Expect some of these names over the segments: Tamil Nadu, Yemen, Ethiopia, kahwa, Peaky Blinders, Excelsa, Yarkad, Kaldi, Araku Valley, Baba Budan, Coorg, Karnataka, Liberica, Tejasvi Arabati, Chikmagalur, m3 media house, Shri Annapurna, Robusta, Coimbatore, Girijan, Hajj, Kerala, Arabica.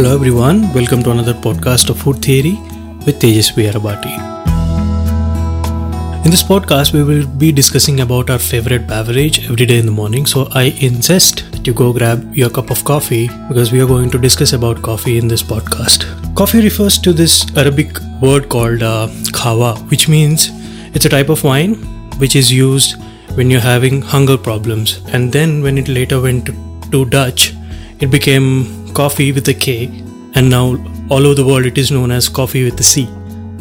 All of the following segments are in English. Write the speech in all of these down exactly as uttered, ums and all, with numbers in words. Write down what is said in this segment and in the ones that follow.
Hello everyone, welcome to another podcast of Food Theory with Tejasvi Arabati. In this podcast, we will be discussing about our favorite beverage every day in the morning. So I insist that you go grab your cup of coffee because we are going to discuss about coffee in this podcast. Coffee refers to this Arabic word called uh, kahwa, which means it's a type of wine which is used when you're having hunger problems. And then when it later went to, to Dutch, it became coffee with a K, and now all over the world it is known as coffee with a C.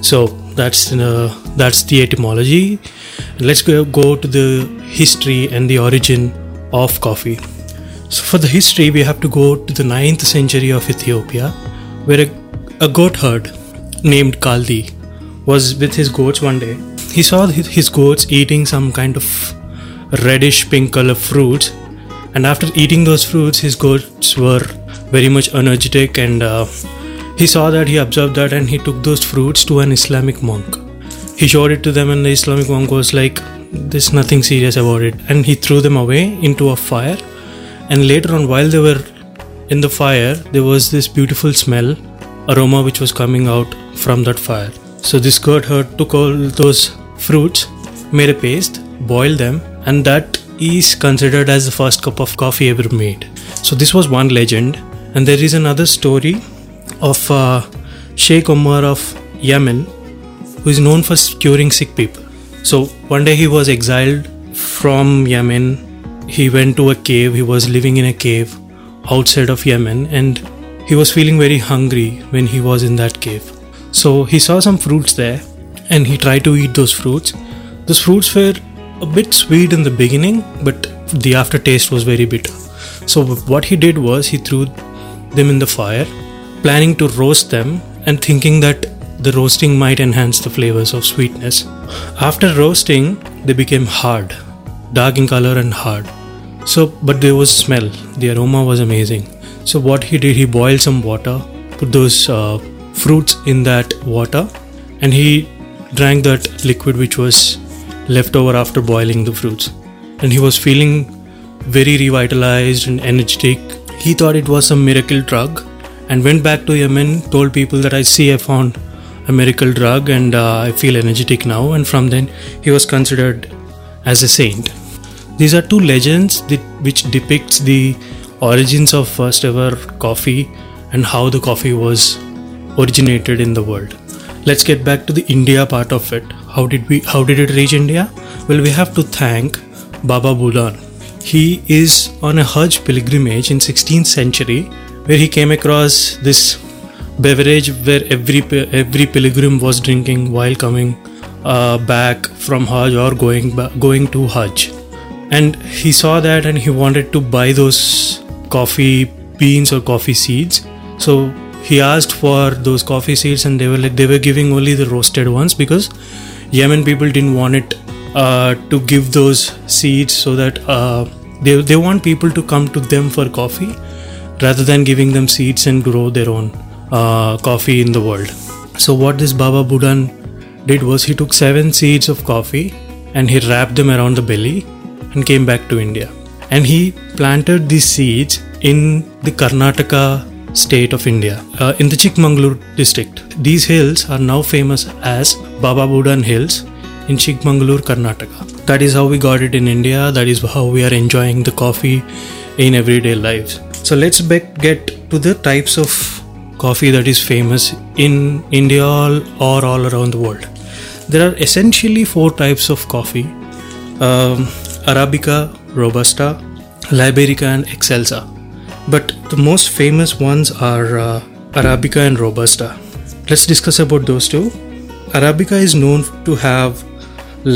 So that's uh, that's the etymology. Let's go, go to the history and the origin of coffee. So for the history, we have to go to the ninth century of Ethiopia, where a, a goat herd named Kaldi was with his goats one day. He saw his goats eating some kind of reddish pink color fruits, and after eating those fruits, his goats were very much energetic, and uh, he saw that, he observed that, and he took those fruits to an Islamic monk. He showed it to them, and the Islamic monk was like, there's nothing serious about it, and he threw them away into a fire. And later on, while they were in the fire, there was this beautiful smell, aroma, which was coming out from that fire. So this goat herd took all those fruits, made a paste, boiled them, and that is considered as the first cup of coffee ever made. So this was one legend. And there is another story of uh, Sheikh Omar of Yemen, who is known for curing sick people. So one day he was exiled from Yemen. He went to a cave. He was living in a cave outside of Yemen, and he was feeling very hungry when he was in that cave. So he saw some fruits there, and he tried to eat those fruits. Those fruits were a bit sweet in the beginning, but the aftertaste was very bitter. So what he did was, he threw them in the fire, planning to roast them and thinking that the roasting might enhance the flavors of sweetness. After roasting, they became hard, dark in color and hard. So, but there was smell, the aroma was amazing. So what he did, he boiled some water, put those uh, fruits in that water, and he drank that liquid which was left over after boiling the fruits. And he was feeling very revitalized and energetic. He thought it was some miracle drug, and went back to Yemen, told people that I see I found a miracle drug, and uh, I feel energetic now. And from then he was considered as a saint. These are two legends that, which depicts the origins of first ever coffee and how the coffee was originated in the world. Let's get back to the India part of it. How did we? How did it reach India? Well, we have to thank Baba Budan. He is on a Hajj pilgrimage in sixteenth century, where he came across this beverage where every every pilgrim was drinking while coming uh, back from Hajj or going going to Hajj. And he saw that, and he wanted to buy those coffee beans or coffee seeds. So he asked for those coffee seeds, and they were they were giving only the roasted ones, because Yemen people didn't want it Uh, to give those seeds, so that uh, they, they want people to come to them for coffee rather than giving them seeds and grow their own uh, coffee in the world. So what this Baba Budan did was, he took seven seeds of coffee and he wrapped them around the belly and came back to India. And he planted these seeds in the Karnataka state of India, uh, in the Chikmagalur district. These hills are now famous as Baba Budan Hills in Chikmagalur, Karnataka. That is how we got it in India. That is how we are enjoying the coffee in everyday lives. So let's get to the types of coffee that is famous in India or all around the world. There are essentially four types of coffee. Um, Arabica, Robusta, Liberica and Excelsa. But the most famous ones are uh, Arabica and Robusta. Let's discuss about those two. Arabica is known to have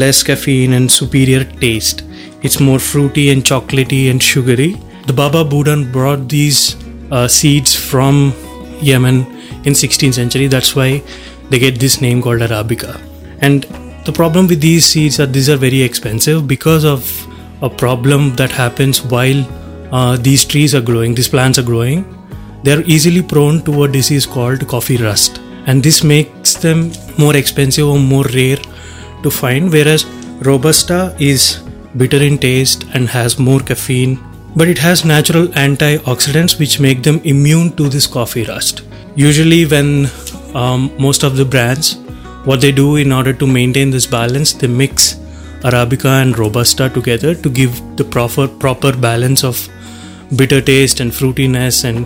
less caffeine and superior taste. It's more fruity and chocolatey and sugary. The Baba Budan brought these uh, seeds from Yemen in sixteenth century. That's why they get this name called Arabica. And the problem with these seeds are these are very expensive because of a problem that happens while uh, these trees are growing, these plants are growing. They're easily prone to a disease called coffee rust. And this makes them more expensive or more rare to find, whereas Robusta is bitter in taste and has more caffeine but it has natural antioxidants which make them immune to this coffee rust. Usually when um, most of the brands, what they do in order to maintain this balance, they mix Arabica and Robusta together to give the proper proper balance of bitter taste and fruitiness, and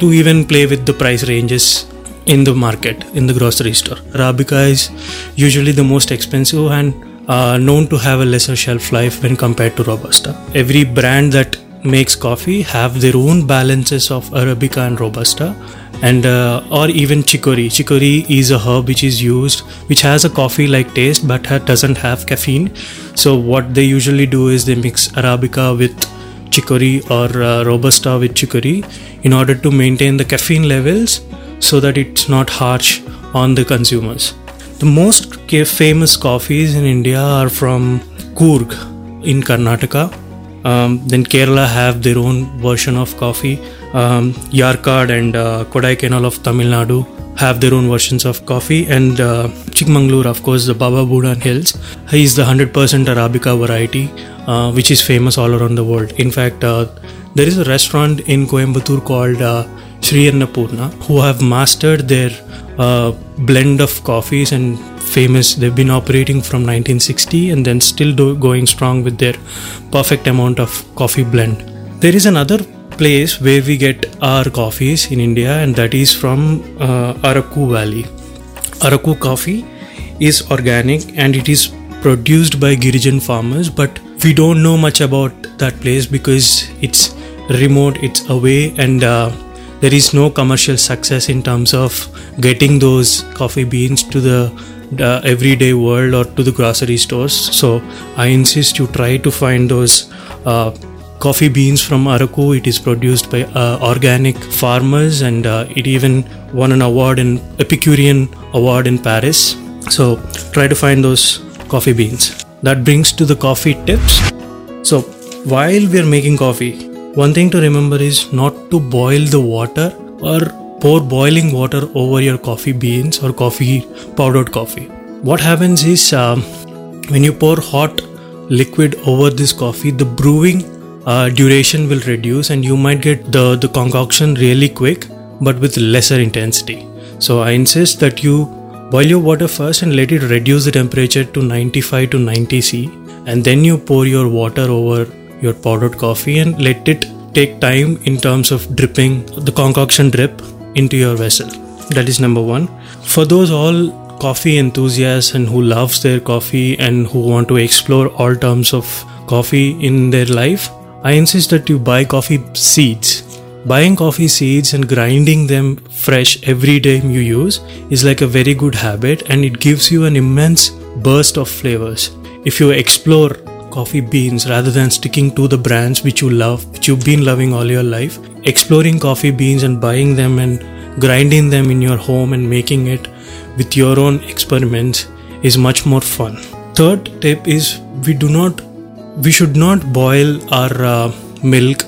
to even play with the price ranges in the market, in the grocery store. Arabica is usually the most expensive and uh, known to have a lesser shelf life when compared to Robusta. Every brand that makes coffee have their own balances of Arabica and Robusta, and uh, or even chicory. Chicory is a herb which is used, which has a coffee like taste but doesn't have caffeine. So what they usually do is they mix Arabica with chicory or uh, Robusta with chicory in order to maintain the caffeine levels so that it's not harsh on the consumers. The most famous coffees in India are from Coorg in Karnataka. Um, then Kerala have their own version of coffee. Um, Yarkad and uh, Kodai Canal of Tamil Nadu have their own versions of coffee, and uh, Chikmagalur, of course, the Baba Budan Hills, is the one hundred percent Arabica variety uh, which is famous all around the world. In fact, uh, there is a restaurant in Coimbatore called uh, Shri Annapurna, who have mastered their uh, blend of coffees and famous. They've been operating from nineteen sixty and then still do, going strong with their perfect amount of coffee blend. There is another place where we get our coffees in India, and that is from uh, Araku Valley. Araku coffee is organic and it is produced by Girijan farmers, but we don't know much about that place because it's remote, it's away, and uh, there is no commercial success in terms of getting those coffee beans to the Uh, everyday world or to the grocery stores. So I insist you try to find those uh, coffee beans from Araku. It is produced by uh, organic farmers, and uh, it even won an award, in Epicurean award in Paris. So try to find those coffee beans. That brings to the coffee tips. So while we are making coffee, one thing to remember is not to boil the water or pour boiling water over your coffee beans or coffee, powdered coffee. What happens is um, when you pour hot liquid over this coffee, the brewing uh, duration will reduce and you might get the, the concoction really quick but with lesser intensity. So I insist that you boil your water first and let it reduce the temperature to ninety-five to ninety degrees Celsius, and then you pour your water over your powdered coffee and let it take time in terms of dripping, the concoction drip into your vessel. That is number one. For those all coffee enthusiasts and who loves their coffee and who want to explore all terms of coffee in their life, I insist that you buy coffee seeds. Buying coffee seeds and grinding them fresh every time you use is like a very good habit, and it gives you an immense burst of flavors. If you explore coffee beans rather than sticking to the brands which you love, which you've been loving all your life, exploring coffee beans and buying them and grinding them in your home and making it with your own experiments is much more fun. Third tip is we do not, we should not boil our uh, milk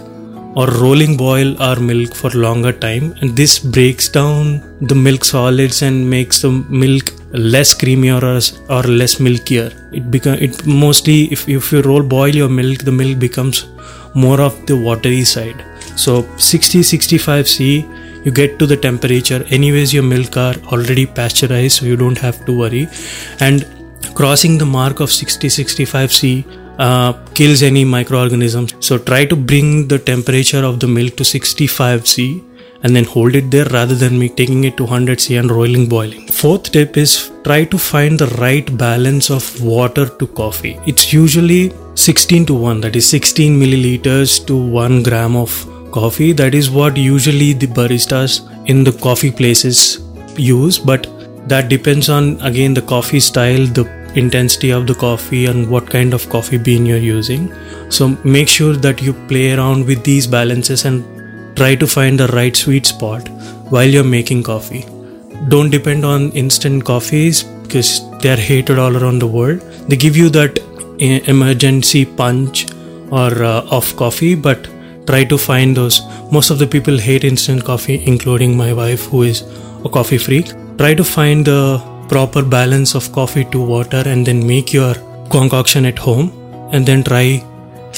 or rolling boil our milk for longer time, and this breaks down the milk solids and makes the milk less creamier or, or less milkier. It become it mostly if, if you roll boil your milk, the milk becomes more of the watery side. So sixty to sixty-five degrees Celsius, you get to the temperature. Anyways, your milk are already pasteurized, so you don't have to worry. And crossing the mark of sixty to sixty-five degrees Celsius uh, kills any microorganisms. So try to bring the temperature of the milk to sixty-five degrees Celsius and then hold it there rather than me taking it to one hundred degrees Celsius and rolling boiling. Fourth tip is try to find the right balance of water to coffee. It's usually sixteen to one, that is sixteen milliliters to one gram of coffee. That is what usually the baristas in the coffee places use, but that depends on, again, the coffee style, the intensity of the coffee, and what kind of coffee bean you're using. So make sure that you play around with these balances and try to find the right sweet spot while you're making coffee. Don't depend on instant coffees because they're hated all around the world. They give you that emergency punch or uh, of coffee, but try to find those. Most of the people hate instant coffee, including my wife, who is a coffee freak. Try to find the proper balance of coffee to water and then make your concoction at home, and then try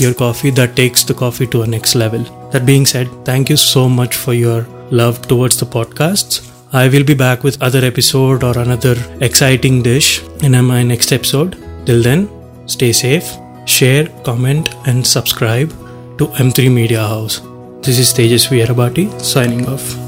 your coffee that takes the coffee to a next level. That being said, thank you so much for your love towards the podcasts. I will be back with another episode or another exciting dish in my next episode. Till then, stay safe, share, comment and subscribe to M three Media House. This is Tejasvi Arabati signing off.